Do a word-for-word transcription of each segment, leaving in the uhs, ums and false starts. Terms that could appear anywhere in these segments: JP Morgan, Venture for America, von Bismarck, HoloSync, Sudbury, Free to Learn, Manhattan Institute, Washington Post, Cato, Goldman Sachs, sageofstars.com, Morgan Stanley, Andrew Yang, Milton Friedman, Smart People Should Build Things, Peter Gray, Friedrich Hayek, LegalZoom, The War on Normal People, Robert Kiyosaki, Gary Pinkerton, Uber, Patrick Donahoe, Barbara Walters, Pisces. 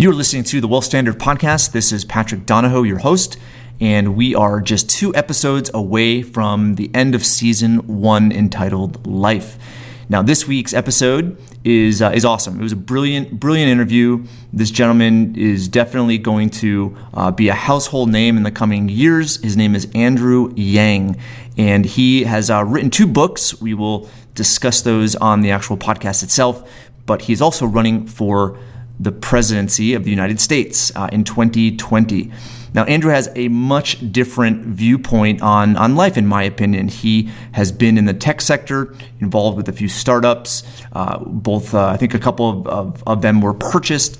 You are listening to the Wealth Standard Podcast. This is Patrick Donahoe, your host, and we are just two episodes away from the end of season one entitled Life. Now, this week's episode is uh, is awesome. It was a brilliant, brilliant interview. This gentleman is definitely going to uh, be a household name in the coming years. His name is Andrew Yang, and he has uh, written two books. We will discuss those on the actual podcast itself, but he's also running for the presidency of the United States uh, in twenty twenty. Now, Andrew has a much different viewpoint on, on life, in my opinion. He has been in the tech sector, involved with a few startups. Uh, both, uh, I think a couple of, of, of them were purchased,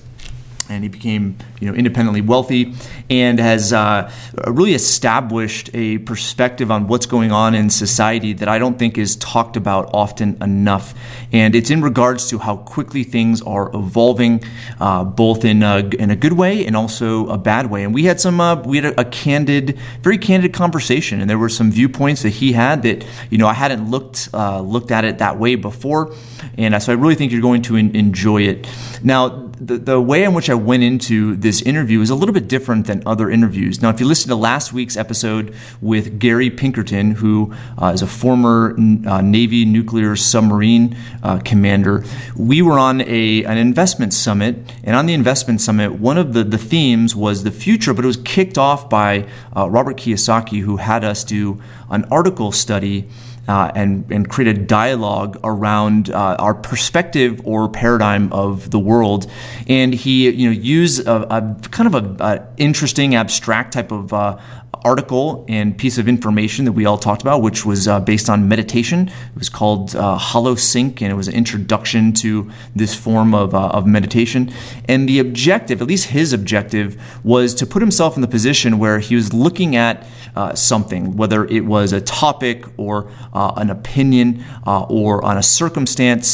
and he became, you know, independently wealthy, and has uh, really established a perspective on what's going on in society that I don't think is talked about often enough. And it's in regards to how quickly things are evolving, uh, both in a, in a good way and also a bad way. And we had some, uh, we had a, a candid, very candid conversation, and there were some viewpoints that he had that, you know, I hadn't looked uh, looked at it that way before, and so I really think you're going to en- enjoy it. Now, the, the way in which I went into this interview is a little bit different than other interviews. Now, if you listen to last week's episode with Gary Pinkerton, who uh, is a former uh, Navy nuclear submarine uh, commander, we were on a an investment summit. And on the investment summit, one of the, the themes was the future, but it was kicked off by uh, Robert Kiyosaki, who had us do an article study Uh, and, and create a dialogue around uh, our perspective or paradigm of the world. And he, you know, used a, a kind of a, a interesting, abstract type of uh, article and piece of information that we all talked about, which was uh, based on meditation. It was called uh, HoloSync, and it was an introduction to this form of, uh, of meditation. And the objective, at least his objective, was to put himself in the position where he was looking at uh, something, whether it was a topic or Uh, an opinion uh, or on a circumstance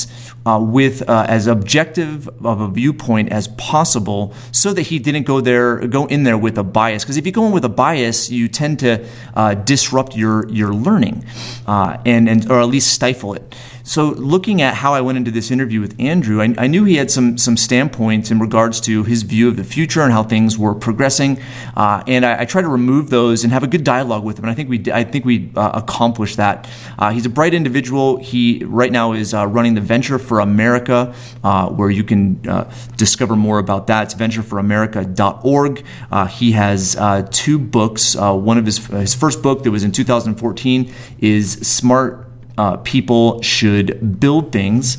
uh, with uh, as objective of a viewpoint as possible, so that he didn't go there, go in there with a bias. Because if you go in with a bias, you tend to uh, disrupt your your learning, uh, and and or at least stifle it. So looking at how I went into this interview with Andrew, I, I knew he had some some standpoints in regards to his view of the future and how things were progressing, uh, and I, I tried to remove those and have a good dialogue with him. And I think we I think we uh, accomplished that. Uh, he's a bright individual. He right now is uh, running the Venture for America, uh, where you can uh, discover more about that. It's venture for america dot org. Uh, he has uh, two books. Uh, one of his his first book that was in two thousand fourteen is Smart Uh, People Should Build Things.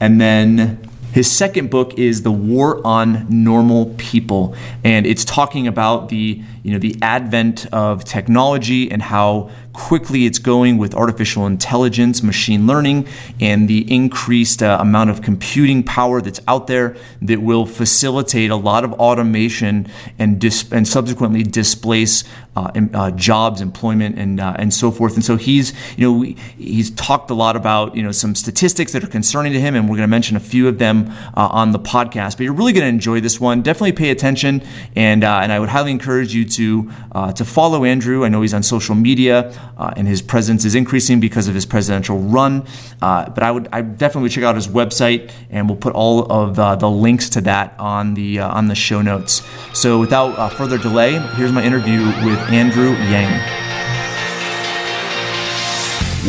And then his second book is The War on Normal People. And it's talking about the, you know, the advent of technology and how quickly it's going with artificial intelligence, machine learning, and the increased uh, amount of computing power that's out there that will facilitate a lot of automation and dis- and subsequently displace uh, em- uh, jobs, employment, and uh, and so forth. And so he's, you know, we, he's talked a lot about, you know, some statistics that are concerning to him, and we're going to mention a few of them uh, on the podcast. But you're really going to enjoy this one. Definitely pay attention, and uh, and I would highly encourage you to uh, to follow Andrew. I know he's on social media. Uh, and his presence is increasing because of his presidential run. Uh, but I would, I definitely check out his website, and we'll put all of uh, the links to that on the uh, on the show notes. So without uh, further delay, here's my interview with Andrew Yang.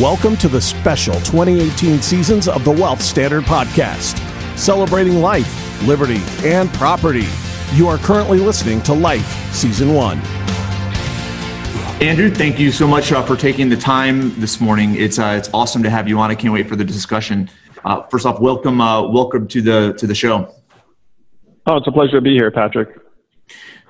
Welcome to the special twenty eighteen seasons of the Wealth Standard Podcast, celebrating life, liberty, and property. You are currently listening to Life Season One. Andrew, thank you so much uh, for taking the time this morning. It's uh, it's awesome to have you on. I can't wait for the discussion. Uh, first off, welcome uh, welcome to the to the show. Oh, it's a pleasure to be here, Patrick.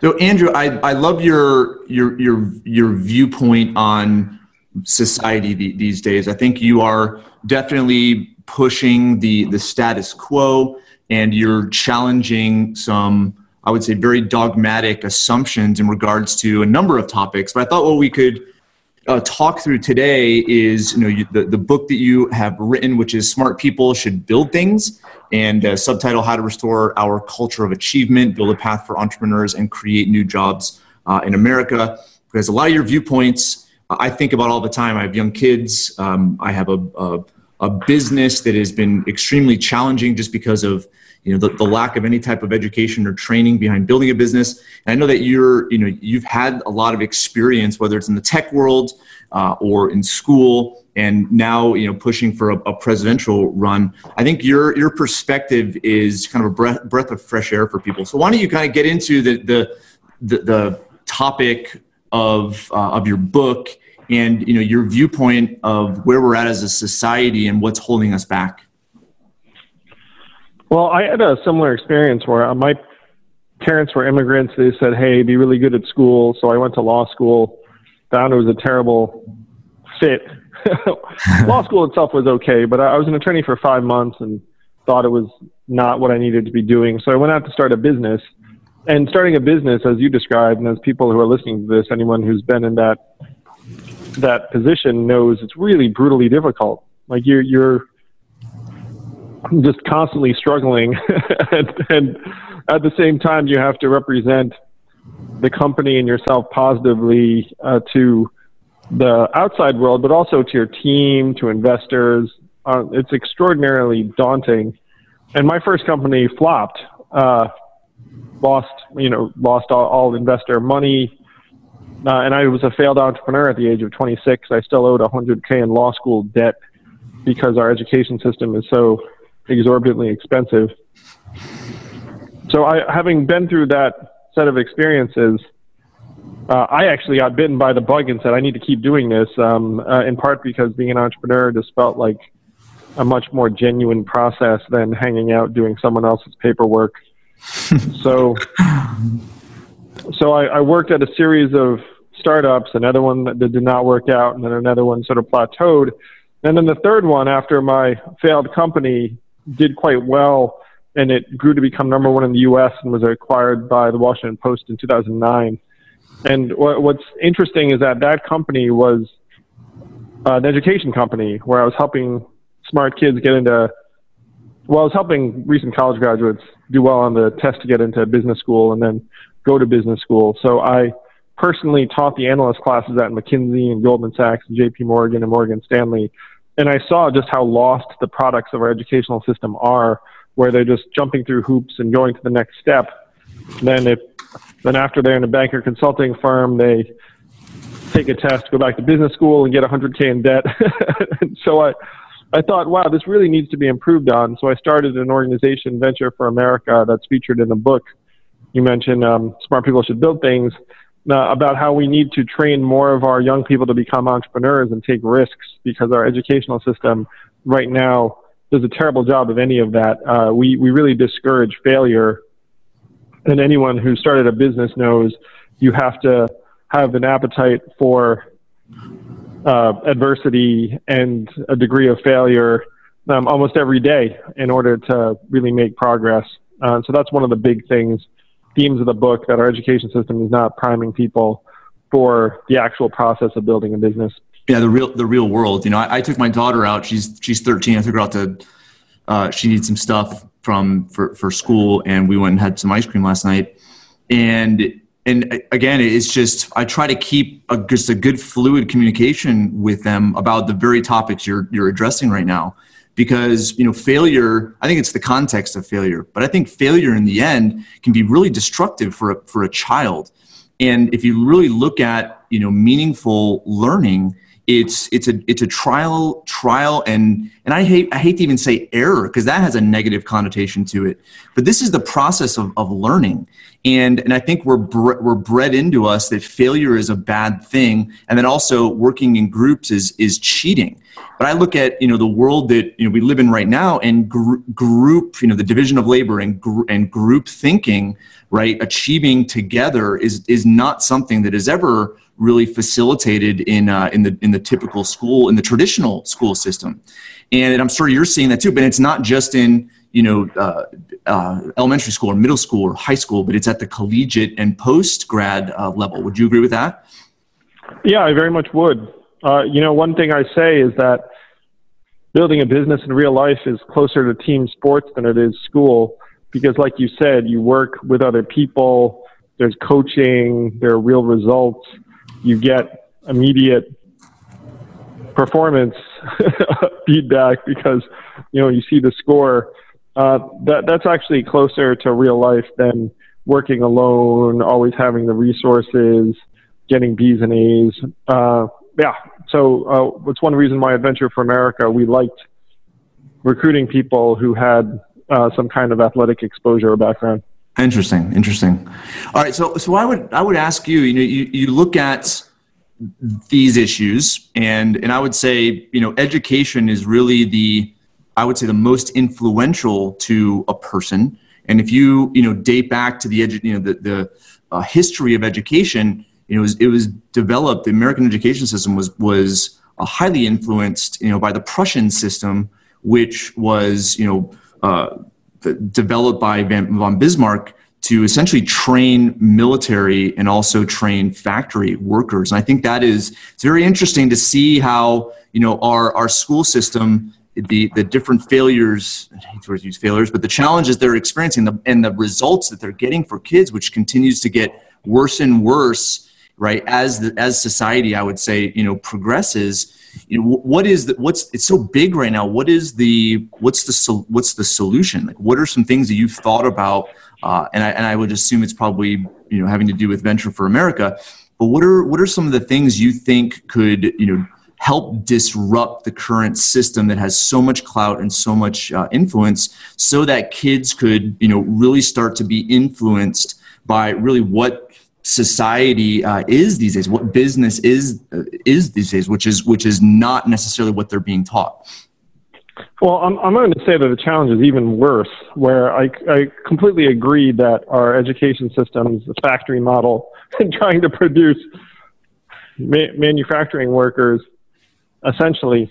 So, Andrew, I, I love your your your your viewpoint on society th- these days. I think you are definitely pushing the the status quo, and you're challenging some, I would say, very dogmatic assumptions in regards to a number of topics. But I thought what we could uh, talk through today is, you know, you, the, the book that you have written, which is Smart People Should Build Things, and uh, subtitle How to Restore Our Culture of Achievement, Build a Path for Entrepreneurs, and Create New Jobs uh, in America. Because a lot of your viewpoints uh, I think about all the time. I have young kids. Um, I have a, a, a business that has been extremely challenging just because of, you know, the, the lack of any type of education or training behind building a business. And I know that you're, you know, you've had a lot of experience, whether it's in the tech world uh, or in school, and now, you know, pushing for a, a presidential run. I think your, your perspective is kind of a breath, breath of fresh air for people. So why don't you kind of get into the, the, the, the topic of, uh, of your book and, you know, your viewpoint of where we're at as a society and what's holding us back. Well, I had a similar experience where my parents were immigrants. They said, hey, be really good at school. So I went to law school, found it was a terrible fit. Law school itself was okay, but I was an attorney for five months and thought it was not what I needed to be doing. So I went out to start a business. And starting a business, as you described, and as people who are listening to this, anyone who's been in that that position knows, it's really brutally difficult. Like you're, you're just constantly struggling, and, and at the same time, you have to represent the company and yourself positively uh, to the outside world, but also to your team, to investors. Uh, it's extraordinarily daunting. And my first company flopped, uh, lost, you know, lost all, all investor money. Uh, and I was a failed entrepreneur at the age of twenty-six. I still owed one hundred K in law school debt because our education system is so exorbitantly expensive. So I, having been through that set of experiences, Uh, I actually got bitten by the bug and said, I need to keep doing this, um, uh, in part because being an entrepreneur just felt like a much more genuine process than hanging out doing someone else's paperwork. so so I, I worked at a series of startups, another one that did not work out, and then another one sort of plateaued. And then the third one, after my failed company, did quite well, and it grew to become number one in the U S and was acquired by the Washington Post in two thousand nine. And what's interesting is that that company was an education company where I was helping smart kids get into, well, I was helping recent college graduates do well on the test to get into business school and then go to business school. So I personally taught the analyst classes at McKinsey and Goldman Sachs and J P Morgan and Morgan Stanley. And I saw just how lost the products of our educational system are, where they're just jumping through hoops and going to the next step. Then if Then after they're in a banker consulting firm, they take a test, go back to business school, and get one hundred K in debt. So I, I thought, wow, this really needs to be improved on. So I started an organization, Venture for America, that's featured in the book you mentioned, um, Smart People Should Build Things, uh, about how we need to train more of our young people to become entrepreneurs and take risks, because our educational system right now does a terrible job of any of that. Uh, we, we really discourage failure. And anyone who started a business knows you have to have an appetite for uh, adversity and a degree of failure um, almost every day in order to really make progress. Uh, so that's one of the big things, themes of the book, that our education system is not priming people for the actual process of building a business. Yeah, the real the real world. You know, I, I took my daughter out. She's she's thirteen. I took her out to. Uh, she needs some stuff from for, for school, and we went and had some ice cream last night. And and again, it's just I try to keep a, just a good fluid communication with them about the very topics you're you're addressing right now, because you know failure. I think it's the context of failure, but I think failure in the end can be really destructive for a, for a child. And if you really look at you know meaningful learning. It's it's a it's a trial trial and and I hate I hate to even say error, because that has a negative connotation to it. But this is the process of, of learning, and and I think we're bre- we're bred into us that failure is a bad thing, and then also working in groups is is cheating. But I look at you know the world that you know we live in right now, and gr- group you know the division of labor and gr- and group thinking, right? Achieving together is is not something that is ever really facilitated in uh, in the in the typical school, in the traditional school system, and, and I'm sure you're seeing that too. But it's not just in you know uh, uh, elementary school or middle school or high school, but it's at the collegiate and post grad uh, level. Would you agree with that? Yeah, I very much would. Uh, you know, one thing I say is that building a business in real life is closer to team sports than it is school, because, like you said, you work with other people. There's coaching. There are real results. You get immediate performance feedback because, you know, you see the score. uh, that, that's actually closer to real life than working alone, always having the resources, getting B's and A's. Uh, yeah, so uh, it's one reason why at Venture for America, we liked recruiting people who had uh, some kind of athletic exposure or background. Interesting, interesting. All right, so so I would I would ask you, you know, you, you look at these issues, and and I would say, you know, education is really the, I would say, the most influential to a person. And if you, you know, date back to the edu- you know, the the uh, history of education, you know, it was, it was developed. The American education system was was uh, highly influenced, you know, by the Prussian system, which was, you know, uh, developed by von Bismarck to essentially train military and also train factory workers. And I think that is, it's very interesting to see how, you know, our, our school system, the, the different failures, I hate to use failures, but the challenges they're experiencing the, and the results that they're getting for kids, which continues to get worse and worse, right? As the, as society, I would say, you know, progresses. You know, what is the, what's, it's so big right now. What is the, what's the, what's the solution? Like, what are some things that you've thought about? Uh, and I, and I would assume it's probably, you know, having to do with Venture for America, but what are, what are some of the things you think could, you know, help disrupt the current system that has so much clout and so much uh, influence, so that kids could, you know, really start to be influenced by really what society uh, is these days, what business is uh, is these days, which is which is not necessarily what they're being taught. Well, I'm I'm going to say that the challenge is even worse, where I, I completely agree that our education system is the factory model and trying to produce ma- manufacturing workers, essentially.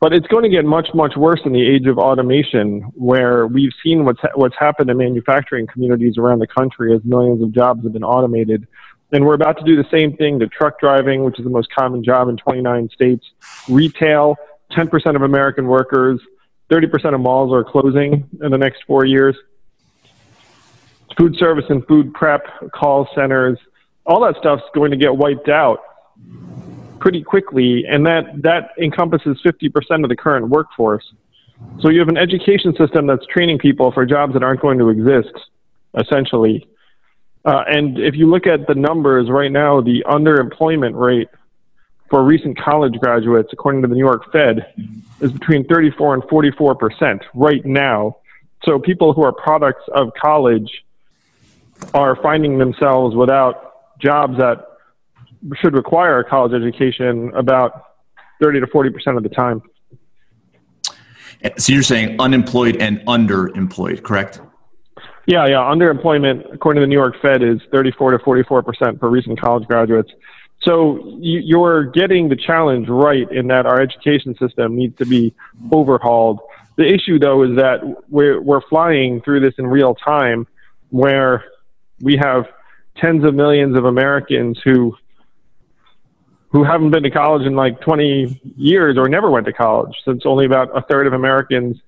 But it's going to get much, much worse in the age of automation, where we've seen what's ha- what's happened to manufacturing communities around the country as millions of jobs have been automated. And we're about to do the same thing to truck driving, which is the most common job in twenty-nine states. Retail, ten percent of American workers, thirty percent of malls are closing in the next four years. Food service and food prep, call centers, all that stuff's going to get wiped out pretty quickly, and that, that encompasses fifty percent of the current workforce. So you have an education system that's training people for jobs that aren't going to exist, essentially. Uh, and if you look at the numbers right now, the underemployment rate for recent college graduates, according to the New York Fed, is between thirty-four and forty-four percent right now. So people who are products of college are finding themselves without jobs that should require a college education about thirty to forty percent of the time. So you're saying unemployed and underemployed, correct? Yeah, yeah. Underemployment, according to the New York Fed, is thirty-four to forty-four percent for recent college graduates. So you're getting the challenge right in that our education system needs to be overhauled. The issue, though, is that we're, we're flying through this in real time, where we have tens of millions of Americans who who haven't been to college in like twenty years or never went to college, since only about a third of Americans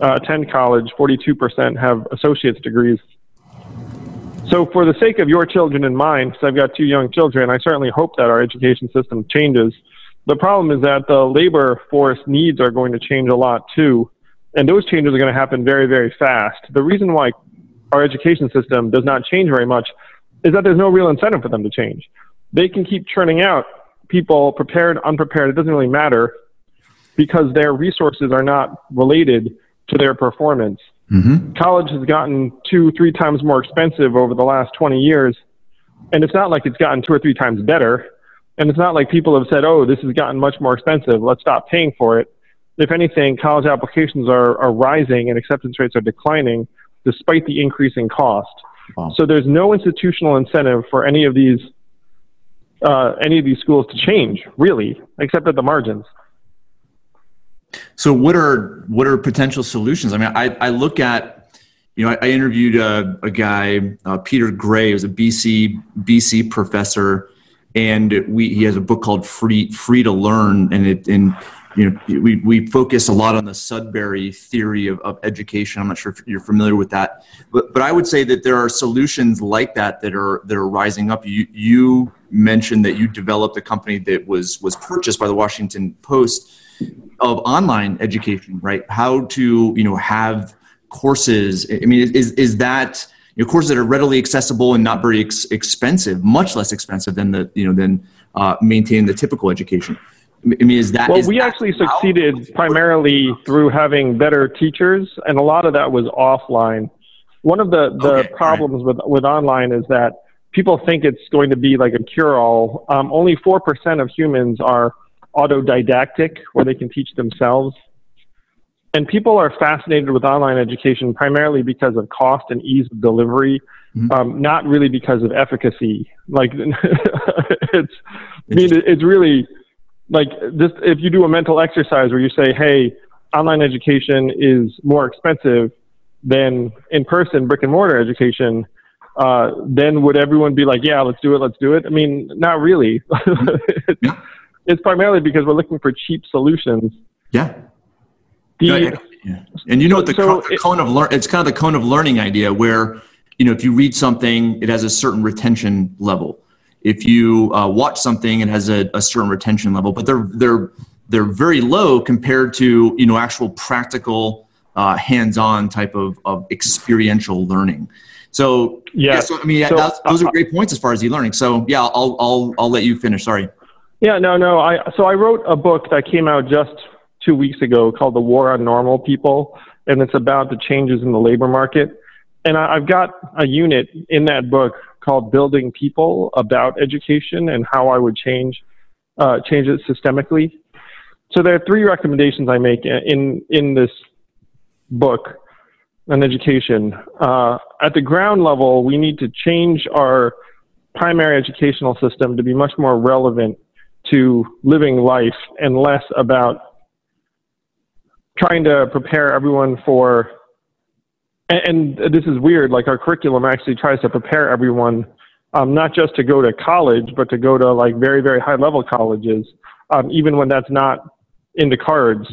uh, attend college. forty-two percent have associate's degrees. So for the sake of your children and mine, because I've got two young children, I certainly hope that our education system changes. The problem is that the labor force needs are going to change a lot too, and those changes are going to happen very, very fast. The reason why our education system does not change very much is that there's no real incentive for them to change. They can keep churning out people prepared, unprepared, it doesn't really matter, because their resources are not related to their performance. Mm-hmm. College has gotten two, three times more expensive over the last twenty years, and it's not like it's gotten two or three times better, and it's not like people have said, oh, this has gotten much more expensive, let's stop paying for it. If anything, college applications are, are rising and acceptance rates are declining despite the increasing cost. Wow. So there's no institutional incentive for any of these Uh, any of these schools to change, really, except at the margins. So what are what are potential solutions? I mean, I, I look at, you know, I, I interviewed a, a guy, uh, Peter Gray, who's a B C B C professor, and we he has a book called Free Free to Learn, and it and you know we we focus a lot on the Sudbury theory of, of education. I'm not sure if you're familiar with that, but but I would say that there are solutions like that that are that are rising up. You you mentioned that you developed a company that was was purchased by the Washington Post of online education, right? How to, you know, have courses? I mean, is is that, you know, courses that are readily accessible and not very ex expensive, much less expensive than the you know than uh, maintaining the typical education? I mean, is that well? Is we that actually succeeded primarily through having better teachers, and a lot of that was offline. One of the the okay, problems right. with with online is that people think it's going to be like a cure-all. Um, only four percent of humans are autodidactic, where they can teach themselves. And people are fascinated with online education primarily because of cost and ease of delivery, mm-hmm. um, not really because of efficacy. Like, it's, I mean, it's really like this. If you do a mental exercise where you say, "Hey, online education is more expensive than in-person brick and mortar education," uh, then would everyone be like, "Yeah, let's do it, let's do it"? I mean, not really. it's, yeah. it's primarily because we're looking for cheap solutions. Yeah. The, yeah. And you know what the, so co the cone it, of learn it's kind of the cone of learning idea, where you know if you read something, it has a certain retention level. If you uh, watch something, it has a, a certain retention level, but they're they're they're very low compared to you know actual practical, uh, hands-on type of, of experiential learning. So yeah, yeah so, I mean so, that's, those are great points as far as e-learning. So yeah, I'll I'll I'll let you finish. Sorry. Yeah, no, no. I so I wrote a book that came out just two weeks ago called The War on Normal People, and it's about the changes in the labor market. And I, I've got a unit in that book called Building People about education and how I would change, uh, change it systemically. So there are three recommendations I make in, in this book on education. Uh, at the ground level, we need to change our primary educational system to be much more relevant to living life and less about trying to prepare everyone for, and, and this is weird, like our curriculum actually tries to prepare everyone, um, not just to go to college, but to go to like very, very high level colleges, um, even when that's not in the cards.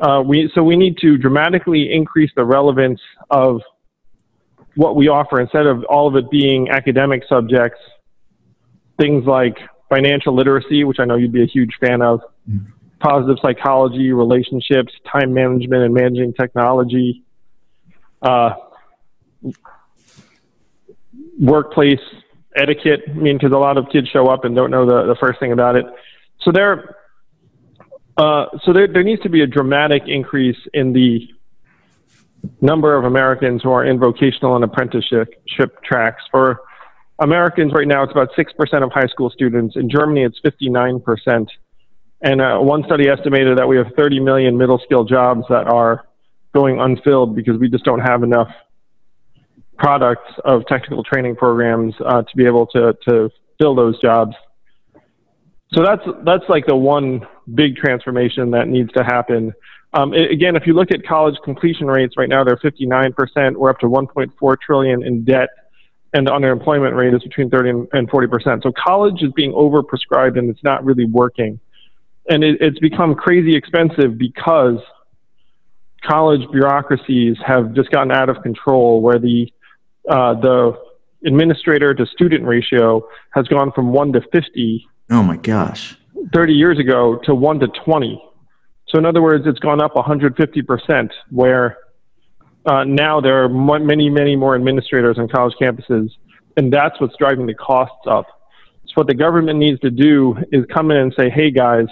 Uh, we, so we need to dramatically increase the relevance of what we offer instead of all of it being academic subjects, things like financial literacy, which I know you'd be a huge fan of, mm-hmm. positive psychology, relationships, time management, and managing technology, uh, workplace etiquette. I mean, because a lot of kids show up and don't know the, the first thing about it. So there, uh, so there, there needs to be a dramatic increase in the number of Americans who are in vocational and apprenticeship tracks. For Americans right now, it's about six percent of high school students. In Germany, it's fifty-nine percent. And uh, one study estimated that we have thirty million middle-skill jobs that are going unfilled because we just don't have enough products of technical training programs uh, to be able to, to fill those jobs. So that's, that's like the one big transformation that needs to happen. Um, it, again, if you look at college completion rates right now, they're fifty-nine percent. We're up to one point four trillion dollars in debt, and the unemployment rate is between thirty and forty percent. So college is being overprescribed, and it's not really working. And it, it's become crazy expensive because college bureaucracies have just gotten out of control, where the, uh, the administrator to student ratio has gone from one to fifty. Oh my gosh. thirty years ago to one to twenty. So in other words, it's gone up one hundred fifty percent, where uh, now there are many, many more administrators on college campuses. And that's what's driving the costs up. So what the government needs to do is come in and say, hey guys,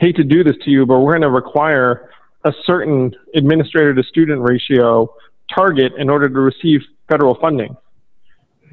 hate to do this to you, but we're going to require a certain administrator-to-student ratio target in order to receive federal funding,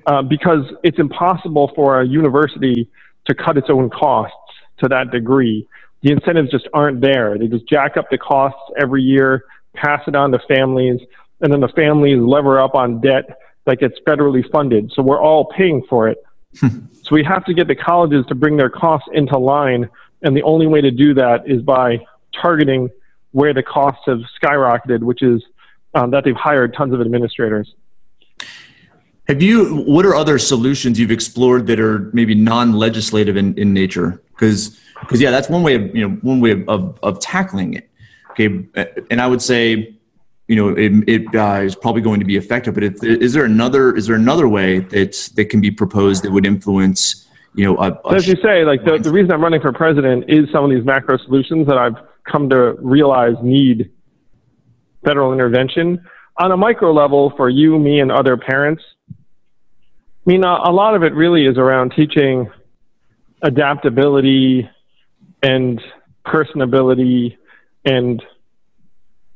uh, because it's impossible for a university to cut its own costs to that degree. The incentives just aren't there. They just jack up the costs every year, pass it on to families, and then the families lever up on debt that gets federally funded. So we're all paying for it. So we have to get the colleges to bring their costs into line, and the only way to do that is by targeting where the costs have skyrocketed, which is um, that they've hired tons of administrators. Have you, what are other solutions you've explored that are maybe non-legislative in, in nature? Because, because yeah, that's one way of, you know, one way of, of, of tackling it. Okay. And I would say, you know, it, it uh, is probably going to be effective, but it, is there another, is there another way that that can be proposed that would influence, you know, a, a as you say, like the, the reason I'm running for president is some of these macro solutions that I've come to realize need federal intervention. on a micro level for you, me, and other parents, I mean, a, a lot of it really is around teaching adaptability and personability and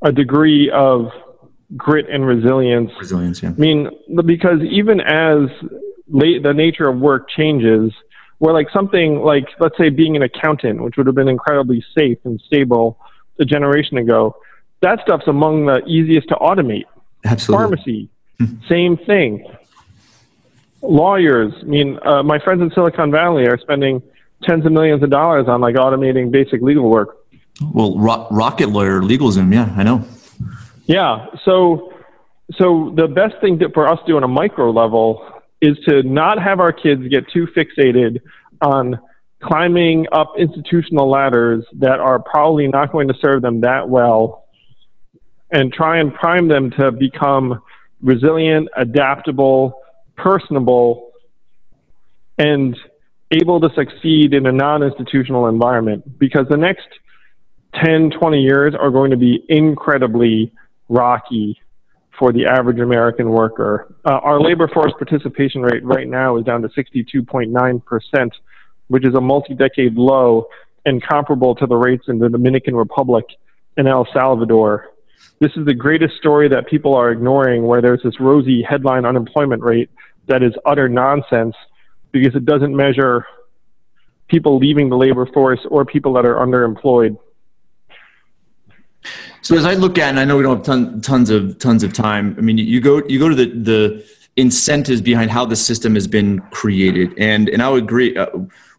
a degree of grit and resilience. Resilience, yeah. I mean, because even as late, the nature of work changes, where like something like, let's say being an accountant, which would have been incredibly safe and stable a generation ago, that stuff's among the easiest to automate. Absolutely. Pharmacy, same thing. Lawyers, I mean, uh, my friends in Silicon Valley are spending tens of millions of dollars on like automating basic legal work. Well, ro- rocket lawyer, LegalZoom, yeah, I know. Yeah, so so the best thing that for us to do on a micro level is to not have our kids get too fixated on climbing up institutional ladders that are probably not going to serve them that well, and try and prime them to become resilient, adaptable, personable, and able to succeed in a non-institutional environment, because the next ten, twenty years are going to be incredibly rocky for the average American worker. Uh, our labor force participation rate right now is down to sixty-two point nine percent, which is a multi-decade low and comparable to the rates in the Dominican Republic and El Salvador. This is the greatest story that people are ignoring, where there's this rosy headline unemployment rate that is utter nonsense because it doesn't measure people leaving the labor force or people that are underemployed. So as I look at, and I know we don't have ton, tons of tons of time, I mean, you go you go to the, the incentives behind how the system has been created, and and I would agree. Uh,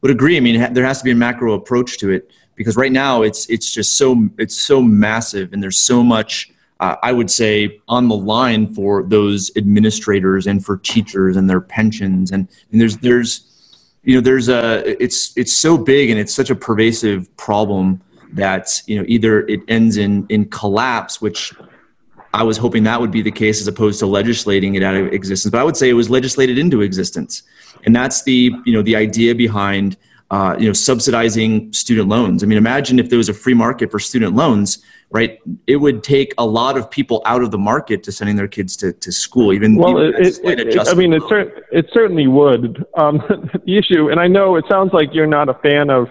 would agree. I mean, there has to be a macro approach to it, because right now it's it's just so it's so massive, and there's so much uh, I would say on the line for those administrators and for teachers and their pensions, and, and there's there's you know there's a it's it's so big and it's such a pervasive problem that, you know, either it ends in in collapse, which I was hoping that would be the case, as opposed to legislating it out of existence. But I would say it was legislated into existence, and that's the you know the idea behind uh, you know subsidizing student loans. I mean, imagine if there was a free market for student loans, right? It would take a lot of people out of the market to sending their kids to, to school. Even well, even it, it, it, I mean, it, cer- it certainly would. Um, the issue, and I know it sounds like you're not a fan of.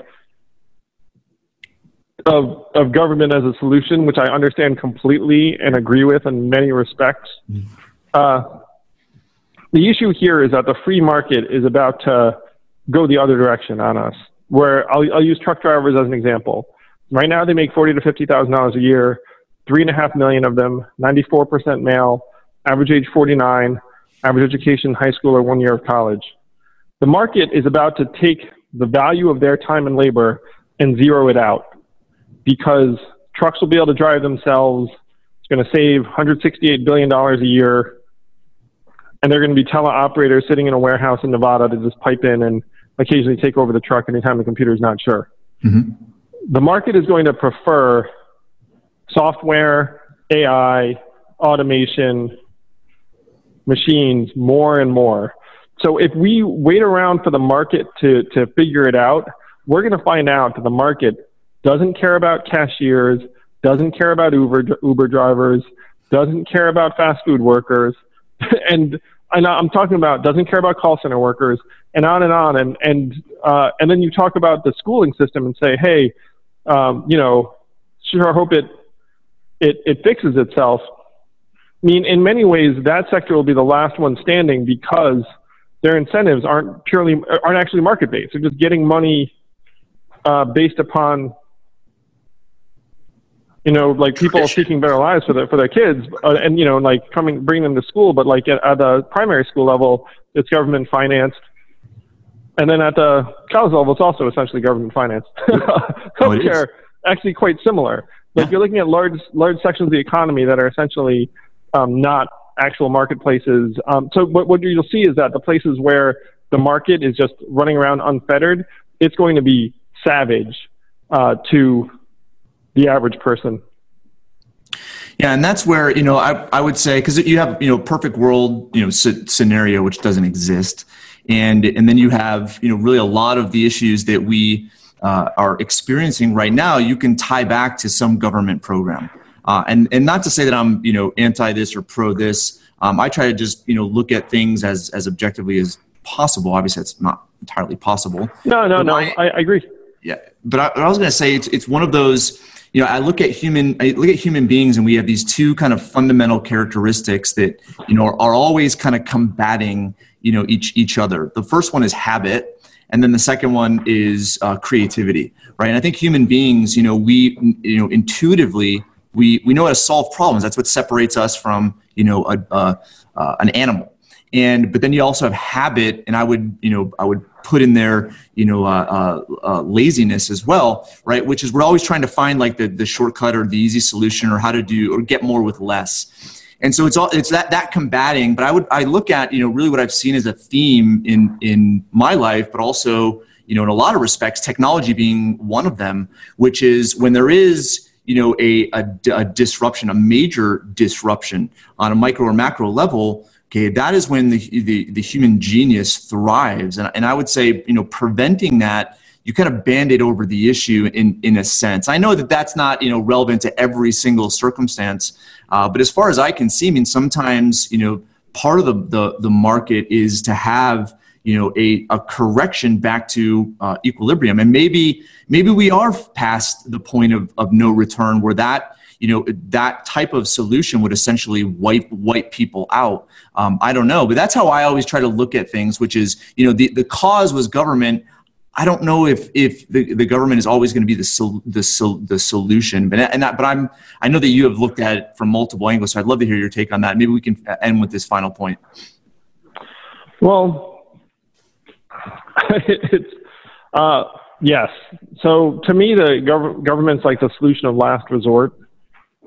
Of, of government as a solution, which I understand completely and agree with in many respects. Uh, the issue here is that the free market is about to go the other direction on us, where I'll, I'll use truck drivers as an example. Right now they make forty thousand to fifty thousand dollars a year, three and a half million of them, ninety-four percent male, average age forty-nine, average education, high school or one year of college. The market is about to take the value of their time and labor and zero it out, because trucks will be able to drive themselves. It's going to save one hundred sixty-eight billion dollars a year. And they're going to be teleoperators sitting in a warehouse in Nevada to just pipe in and occasionally take over the truck anytime the computer's not sure. Mm-hmm. The market is going to prefer software, A I, automation, machines more and more. So if we wait around for the market to, to figure it out, we're going to find out that the market doesn't care about cashiers, doesn't care about Uber Uber drivers, doesn't care about fast food workers, and, and I'm talking about doesn't care about call center workers, and on and on. And and uh, and then you talk about the schooling system and say, hey, um, you know, sure hope it, it it fixes itself. I mean, in many ways, that sector will be the last one standing, because their incentives aren't purely aren't actually market based. They're just getting money uh, based upon, you know, like people tradition. Seeking better lives for their, for their kids, uh, and, you know, like coming, bring them to school, but like at, at the primary school level, it's government financed. And then at the college level, it's also essentially government financed. Healthcare, oh, actually quite similar. Like yeah. You're looking at large, large sections of the economy that are essentially um, not actual marketplaces. Um, so what, what you'll see is that the places where the market is just running around unfettered, it's going to be savage uh, to the average person. Yeah, and that's where, you know, I, I would say, because you have, you know, perfect world, you know, c- scenario, which doesn't exist. And and then you have, you know, really a lot of the issues that we uh, are experiencing right now, you can tie back to some government program. Uh, and, and not to say that I'm, you know, anti this or pro this. Um, I try to just, you know, look at things as, as objectively as possible. Obviously, it's not entirely possible. No, no, but no. I, I agree. Yeah. But I, I was going to say, it's, it's one of those, you know, I look at human, I look at human beings, and we have these two kind of fundamental characteristics that, you know, are, are always kind of combating, you know, each, each other. The first one is habit. And then the second one is uh, creativity, right? And I think human beings, you know, we, you know, intuitively, we, we know how to solve problems. That's what separates us from, you know, a, uh, uh, an animal. And, but then you also have habit, and I would, you know, I would put in there, you know, uh, uh, uh, laziness as well, right? Which is, we're always trying to find like the, the shortcut or the easy solution, or how to do, or get more with less. And so it's all, it's that, that combating, but I would, I look at, you know, really what I've seen as a theme in, in my life, but also, you know, in a lot of respects, technology being one of them, which is when there is, you know, a, a, a disruption, a major disruption on a micro or macro level, okay, that is when the, the, the human genius thrives. And, and I would say, you know, preventing that, you kind of band-aid over the issue in, in a sense. I know that that's not, you know, relevant to every single circumstance, uh, but as far as I can see, I mean, sometimes, you know, part of the, the, the market is to have, you know, a, a correction back to uh, equilibrium. And maybe maybe we are past the point of, of no return, where that, you know, that type of solution would essentially wipe wipe people out. Um, I don't know, but that's how I always try to look at things, which is, you know, the, the cause was government. I don't know if if the, the government is always going to be the sol, the sol, the solution, but and that, but I'm I know that you have looked at it from multiple angles, so I'd love to hear your take on that. Maybe we can end with this final point. Well, it's uh, yes. So to me, the gov- government's like the solution of last resort,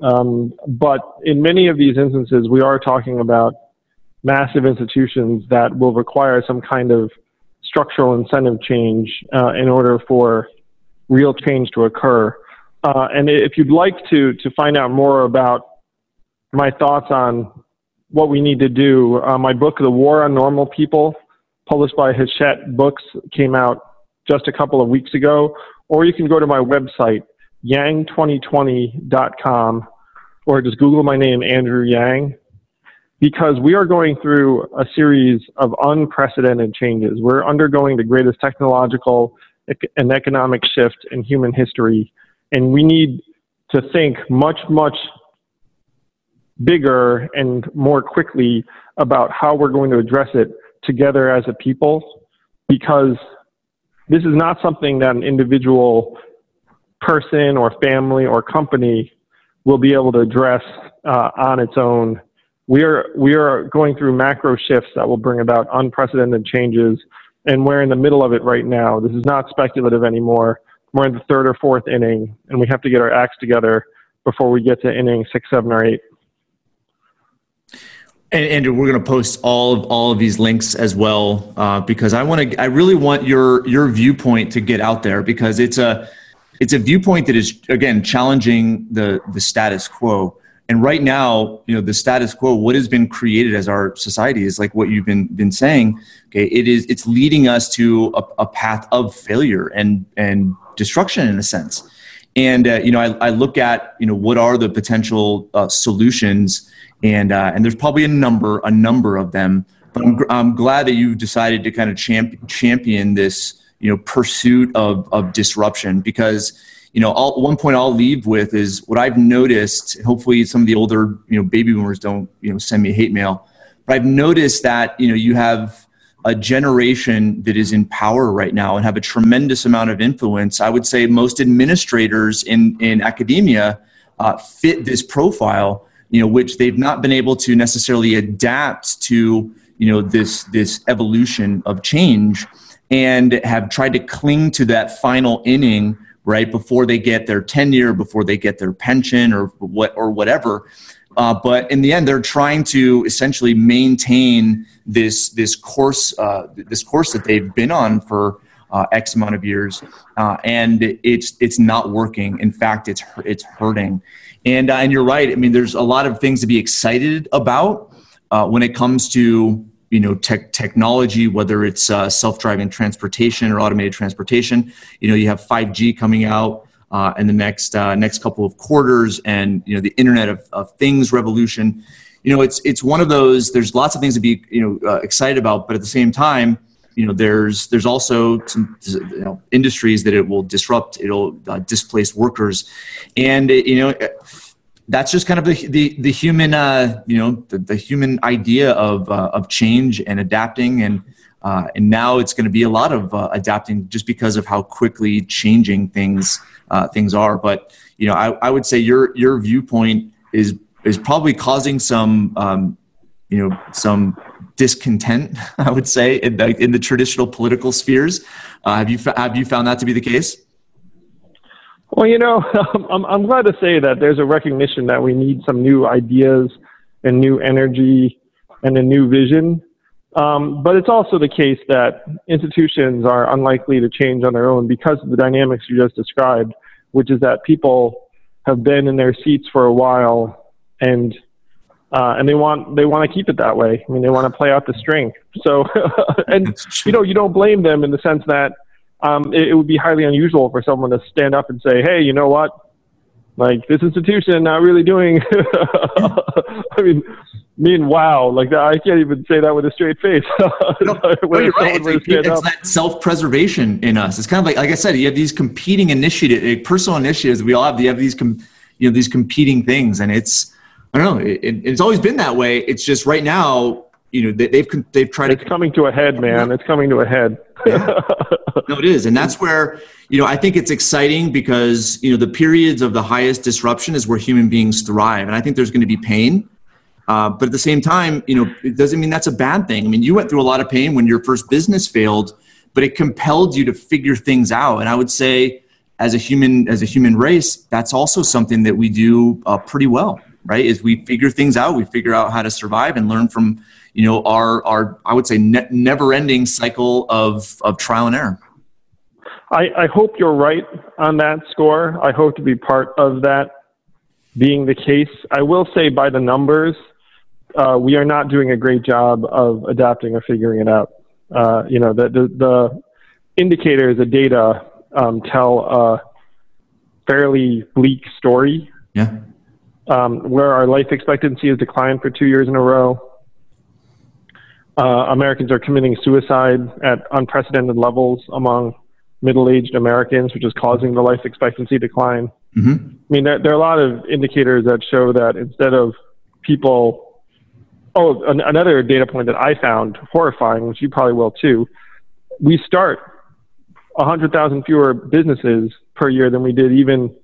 um, but in many of these instances, we are talking about massive institutions that will require some kind of structural incentive change uh, in order for real change to occur. Uh, and if you'd like to to find out more about my thoughts on what we need to do, uh, my book, The War on Normal People, published by Hachette Books, came out just a couple of weeks ago. Or you can go to my website, Yang twenty twenty dot com, or just Google my name, Andrew Yang. Because we are going through a series of unprecedented changes. We're undergoing the greatest technological and economic shift in human history, and we need to think much, much bigger and more quickly about how we're going to address it together as a people, because this is not something that an individual person or family or company will be able to address uh, on its own. We are we are going through macro shifts that will bring about unprecedented changes, and we're in the middle of it right now. This is not speculative anymore. We're in the third or fourth inning, and we have to get our acts together before we get to inning six, seven, or eight. And Andrew, we're going to post all of all of these links as well, uh, because I want to. I really want your your viewpoint to get out there, because it's a it's a viewpoint that is, again, challenging the the status quo. And right now, you know, the status quo, what has been created as our society, is like what you've been been saying. Okay, it is it's leading us to a, a path of failure and and destruction in a sense. And uh, you know, I, I look at you know what are the potential uh, solutions, and uh, and there's probably a number a number of them. But I'm, I'm glad that you've decided to kind of champ, champion this you know pursuit of of disruption, because. You know, I'll, one point I'll leave with is what I've noticed. Hopefully, some of the older, you know, baby boomers don't, you know, send me hate mail. But I've noticed that, you know, you have a generation that is in power right now and have a tremendous amount of influence. I would say most administrators in in academia uh, fit this profile, you know, which they've not been able to necessarily adapt to, you know, this this evolution of change, and have tried to cling to that final inning. Right before they get their tenure, before they get their pension or what or whatever, uh, but in the end, they're trying to essentially maintain this this course uh, this course that they've been on for uh, X amount of years, uh, and it's it's not working. In fact, it's it's hurting, and uh, and you're right. I mean, there's a lot of things to be excited about uh, when it comes to. You know, tech technology, whether it's uh, self-driving transportation or automated transportation. You know, you have five G coming out. uh, in the next uh, next couple of quarters, and you know the Internet of, of Things revolution. You know, it's it's one of those. There's lots of things to be you know uh, excited about, but at the same time, you know, there's there's also some you know, industries that it will disrupt. It'll uh, displace workers, and you know. That's just kind of the the, the human, uh, you know, the, the human idea of uh, of change and adapting, and uh, and now it's going to be a lot of uh, adapting just because of how quickly changing things uh, things are. But you know, I, I would say your your viewpoint is is probably causing some um, you know some discontent. I would say in the, in the traditional political spheres. Uh, have you have you found that to be the case? Well, you know, I'm, I'm glad to say that there's a recognition that we need some new ideas and new energy and a new vision. Um, but it's also the case that institutions are unlikely to change on their own because of the dynamics you just described, which is that people have been in their seats for a while, and uh, and they want they want to keep it that way. I mean, they want to play out the string. So, and you know, you don't blame them in the sense that. Um, it, it would be highly unusual for someone to stand up and say, hey, you know what, like this institution not really doing, I mean, mean, wow, like that, I can't even say that with a straight face. no, no, you're right. It's, like, it's that self-preservation in us. It's kind of like, like I said, you have these competing initiatives, like personal initiatives we all have, you have these, com- you know, these competing things. And it's, I don't know, it, it, it's always been that way. It's just right now, you know, they, they've, they've tried it's to. It's coming to a head, man. It's coming to a head. Yeah. No, it is. And that's where, you know, I think it's exciting because, you know, the periods of the highest disruption is where human beings thrive. And I think there's going to be pain. Uh, but at the same time, you know, it doesn't mean that's a bad thing. I mean, you went through a lot of pain when your first business failed, but it compelled you to figure things out. And I would say as a human, as a human race, that's also something that we do uh, pretty well, right? Is we figure things out, we figure out how to survive and learn from, you know, our, our I would say, ne- never-ending cycle of, of trial and error. I, I hope you're right on that score. I hope to be part of that being the case. I will say by the numbers, uh, we are not doing a great job of adapting or figuring it out. Uh, you know, the, the, the indicators, the data um, tell a fairly bleak story. Yeah. Um, where our life expectancy has declined for two years in a row. Uh, Americans are committing suicide at unprecedented levels among middle-aged Americans, which is causing the life expectancy decline. Mm-hmm. I mean, there, there are a lot of indicators that show that instead of people... Oh, an, another data point that I found horrifying, which you probably will too, we start one hundred thousand fewer businesses per year than we did even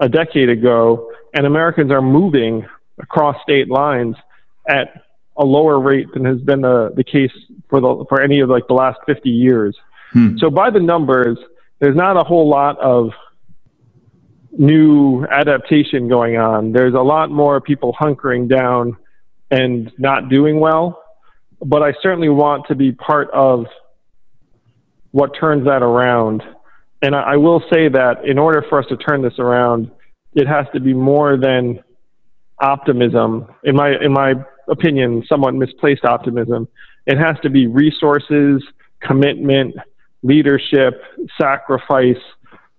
a decade ago, and Americans are moving across state lines at a lower rate than has been the, the case for the, for any of like the last fifty years. Hmm. So by the numbers, there's not a whole lot of new adaptation going on. There's a lot more people hunkering down and not doing well, but I certainly want to be part of what turns that around. And I, I will say that in order for us to turn this around, it has to be more than optimism. In my, in my, opinion, somewhat misplaced optimism. It has to be resources, commitment, leadership, sacrifice,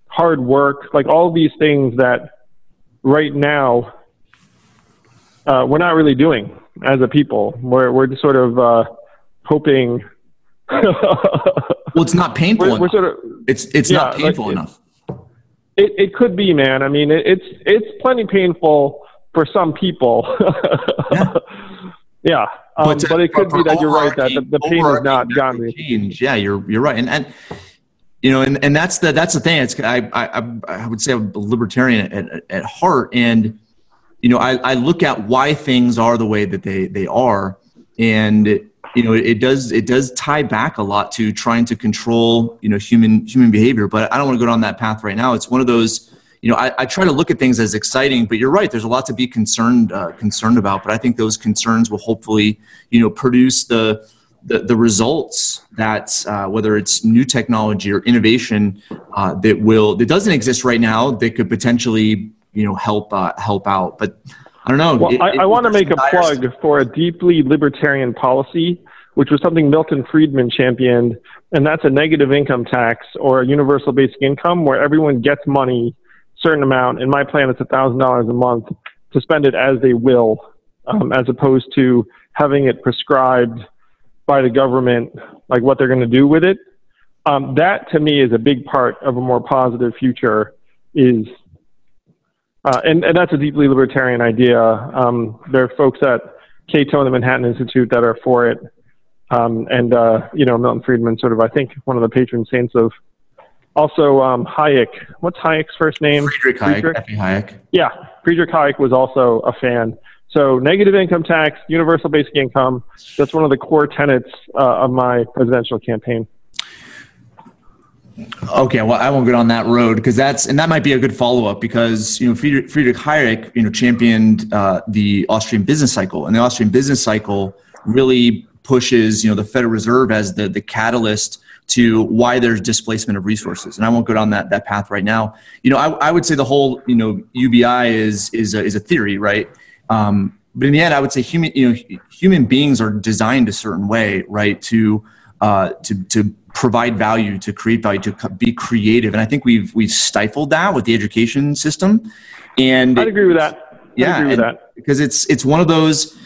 hard work, like all these things that right now uh, we're not really doing as a people. We're, we're just sort of uh, hoping. Well, it's not painful we're, enough. We're sort of, it's it's yeah, not painful like, enough. It, it, it could be, man. I mean, it, it's it's plenty painful for some people. yeah. yeah. Um, but, uh, but it could be that you're right, that the, the pain has not gotten me. Change. Yeah, you're, you're right. And, and, you know, and, and that's the, that's the thing. It's, I, I, I would say I'm a libertarian at, at heart. And, you know, I, I look at why things are the way that they, they are. And, you know, it, it does, it does tie back a lot to trying to control, you know, human, human behavior, but I don't want to go down that path right now. It's one of those, You know, I, I try to look at things as exciting, but you're right. There's a lot to be concerned uh, concerned about, but I think those concerns will hopefully, you know, produce the the, the results that uh, whether it's new technology or innovation uh, that will that doesn't exist right now that could potentially, you know, help uh, help out. But I don't know. Well, it, I, it, I want to make a plug stuff. for a deeply libertarian policy, which was something Milton Friedman championed, and that's a negative income tax or a universal basic income where everyone gets money. certain amount, and my plan is one thousand dollars a month, to spend it as they will, um, as opposed to having it prescribed by the government, like what they're going to do with it. Um, that, to me, is a big part of a more positive future, is, uh, and, and that's a deeply libertarian idea. Um, there are folks at Cato and the Manhattan Institute that are for it. Um, and, uh, you know, Milton Friedman, sort of, I think, one of the patron saints of. Also, um, Hayek. What's Hayek's first name? Friedrich Hayek. Friedrich? Hayek. Yeah. Friedrich Hayek was also a fan. So negative income tax, universal basic income, that's one of the core tenets uh, of my presidential campaign. Okay, well, I won't get on that road, because that's, and that might be a good follow-up, because, you know, Friedrich, Friedrich Hayek, you know, championed uh, the Austrian business cycle, and the Austrian business cycle really pushes, you know, the Federal Reserve as the, the catalyst to why there's displacement of resources. And I won't go down that, that path right now. You know, I, I would say the whole, you know, U B I is, is, a, is a theory, right? Um, but in the end, I would say human, you know, human beings are designed a certain way, right? To, uh, to, to provide value, to create value, to be creative. And I think we've, we've stifled that with the education system. And I'd agree with that. I'd yeah, agree with that. Because it's, it's one of those,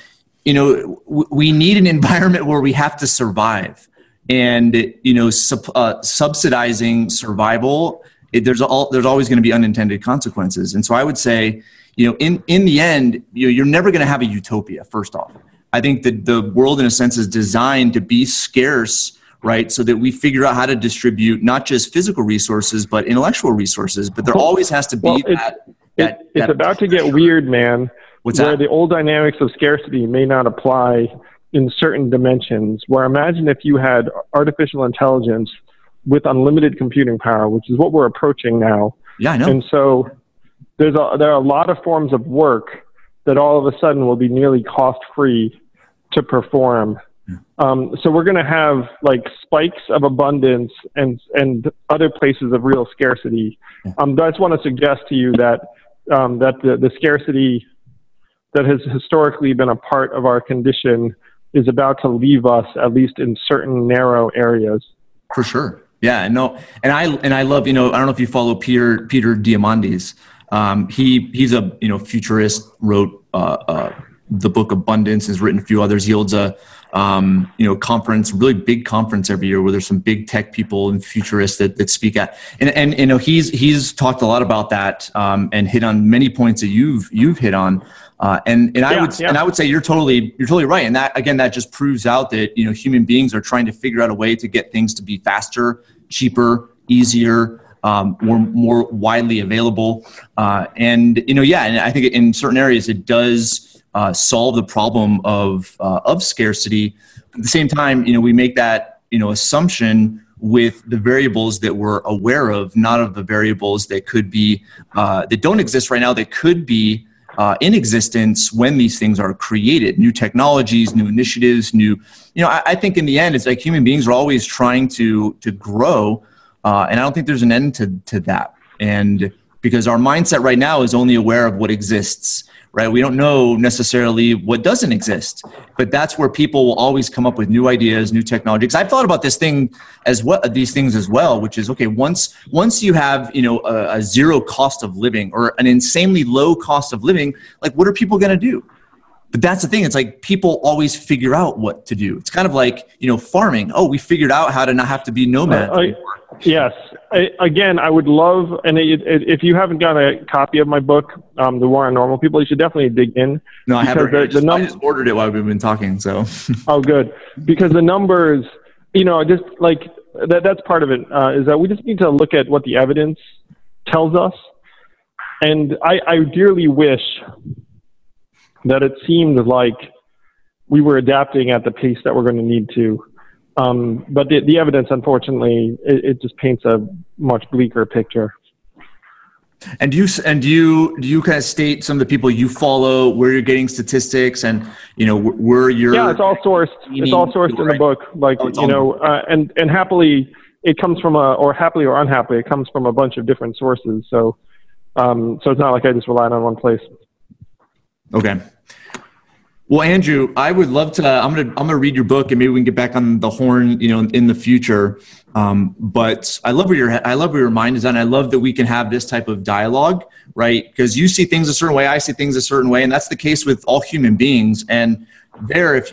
you know, w- we need an environment where we have to survive. And, you know, sub, uh, subsidizing survival, it, there's all, there's always going to be unintended consequences. And so I would say, you know, in, in the end, you know, you're never going to have a utopia, first off. I think that the world, in a sense, is designed to be scarce, right, so that we figure out how to distribute not just physical resources, but intellectual resources. But there always has to be well, that, it, that, it, that... It's about to get weird, man, What's where that? the old dynamics of scarcity may not apply in certain dimensions, where imagine if you had artificial intelligence with unlimited computing power, which is what we're approaching now. Yeah, I know. And so there's a, there are a lot of forms of work that all of a sudden will be nearly cost-free to perform. Yeah. Um, so we're going to have like spikes of abundance and and other places of real scarcity. Yeah. Um, I just want to suggest to you that um, that the, the scarcity that has historically been a part of our condition is about to leave us, at least in certain narrow areas. For sure. Yeah, no, and I and I love, you know, I don't know if you follow Peter Peter Diamandis. Um, he he's a, you know, futurist, wrote uh, uh, the book Abundance, has written a few others. He holds a um, you know, conference, really big conference every year where there's some big tech people and futurists that, that speak at. And and you know, he's he's talked a lot about that um, and hit on many points that you've you've hit on. Uh, and and yeah, I would yeah. and I would say you're totally you're totally right, and that again that just proves out that, you know, human beings are trying to figure out a way to get things to be faster, cheaper, easier, um, more more widely available, uh, and you know yeah, and I think in certain areas it does uh, solve the problem of uh, of scarcity. But at the same time, you know, we make that, you know, assumption with the variables that we're aware of, not of the variables that could be uh, that don't exist right now, that could be. Uh, in existence when these things are created, new technologies, new initiatives, new, you know, I, I think in the end, it's like human beings are always trying to to grow. Uh, and I don't think there's an end to, to that. And because our mindset right now is only aware of what exists, right? We don't know necessarily what doesn't exist, but that's where people will always come up with new ideas, new technology. Because I've thought about this thing as well, these things as well, which is, okay, once once you have, you know, a, a zero cost of living or an insanely low cost of living, like what are people going to do? But that's the thing. It's like people always figure out what to do. It's kind of like, you know, farming. Oh, we figured out how to not have to be nomad. Uh, I, yes. I, again, I would love, and it, it, if you haven't got a copy of my book, um, The War on Normal People, you should definitely dig in. No, I haven't. The, I, just, the num- I just ordered it while we've been talking. So. Oh, good. Because the numbers, you know, just like that, that's part of it, uh, is that we just need to look at what the evidence tells us. And I, I dearly wish that it seemed like we were adapting at the pace that we're going to need to. Um, but the, the evidence, unfortunately, it, it just paints a much bleaker picture. And do you and do you do you kind of state some of the people you follow, where you're getting statistics, and you know where you're? Yeah, it's all sourced. It's all sourced in the book. Like oh, you know, uh, and and happily, it comes from a or happily or unhappily, it comes from a bunch of different sources. So, um, so it's not like I just relied on one place. Okay. Well, Andrew, I would love to, I'm going to, I'm going to read your book and maybe we can get back on the horn, you know, in, in the future. Um, but I love where your, I love where your mind is at. And I love that we can have this type of dialogue, right? Because you see things a certain way, I see things a certain way, and that's the case with all human beings. And there, if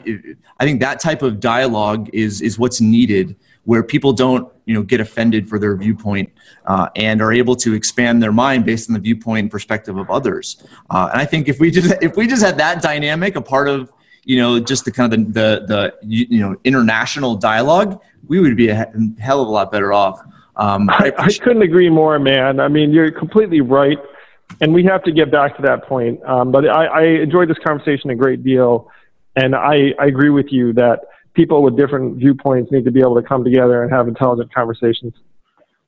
I think that type of dialogue is, is what's needed, where people don't, you know, get offended for their viewpoint uh, and are able to expand their mind based on the viewpoint and perspective of others. Uh, and I think if we just if we just had that dynamic, a part of, you know, just the kind of the, the, the you know, international dialogue, we would be a hell of a lot better off. Um, I, I, I couldn't agree more, man. I mean, you're completely right. And we have to get back to that point. Um, but I, I enjoyed this conversation a great deal. And I, I agree with you that people with different viewpoints need to be able to come together and have intelligent conversations. one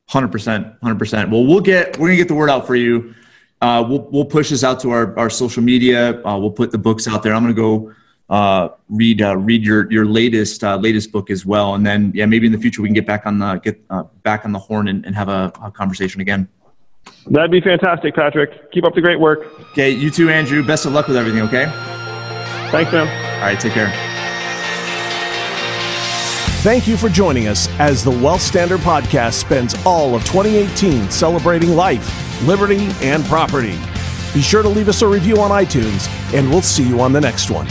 hundred percent, one hundred percent. Well, we'll get, we're going to get the word out for you. Uh, we'll, we'll push this out to our, our social media. Uh, we'll put the books out there. I'm going to go uh, read, uh, read your, your latest, uh, latest book as well. And then, yeah, maybe in the future we can get back on the, get uh, back on the horn and, and have a, a conversation again. That'd be fantastic, Patrick. Keep up the great work. Okay. You too, Andrew. Best of luck with everything. Okay. Thanks, man. All right. Take care. Thank you for joining us as the Wealth Standard Podcast spends all of twenty eighteen celebrating life, liberty, and property. Be sure to leave us a review on iTunes, and we'll see you on the next one.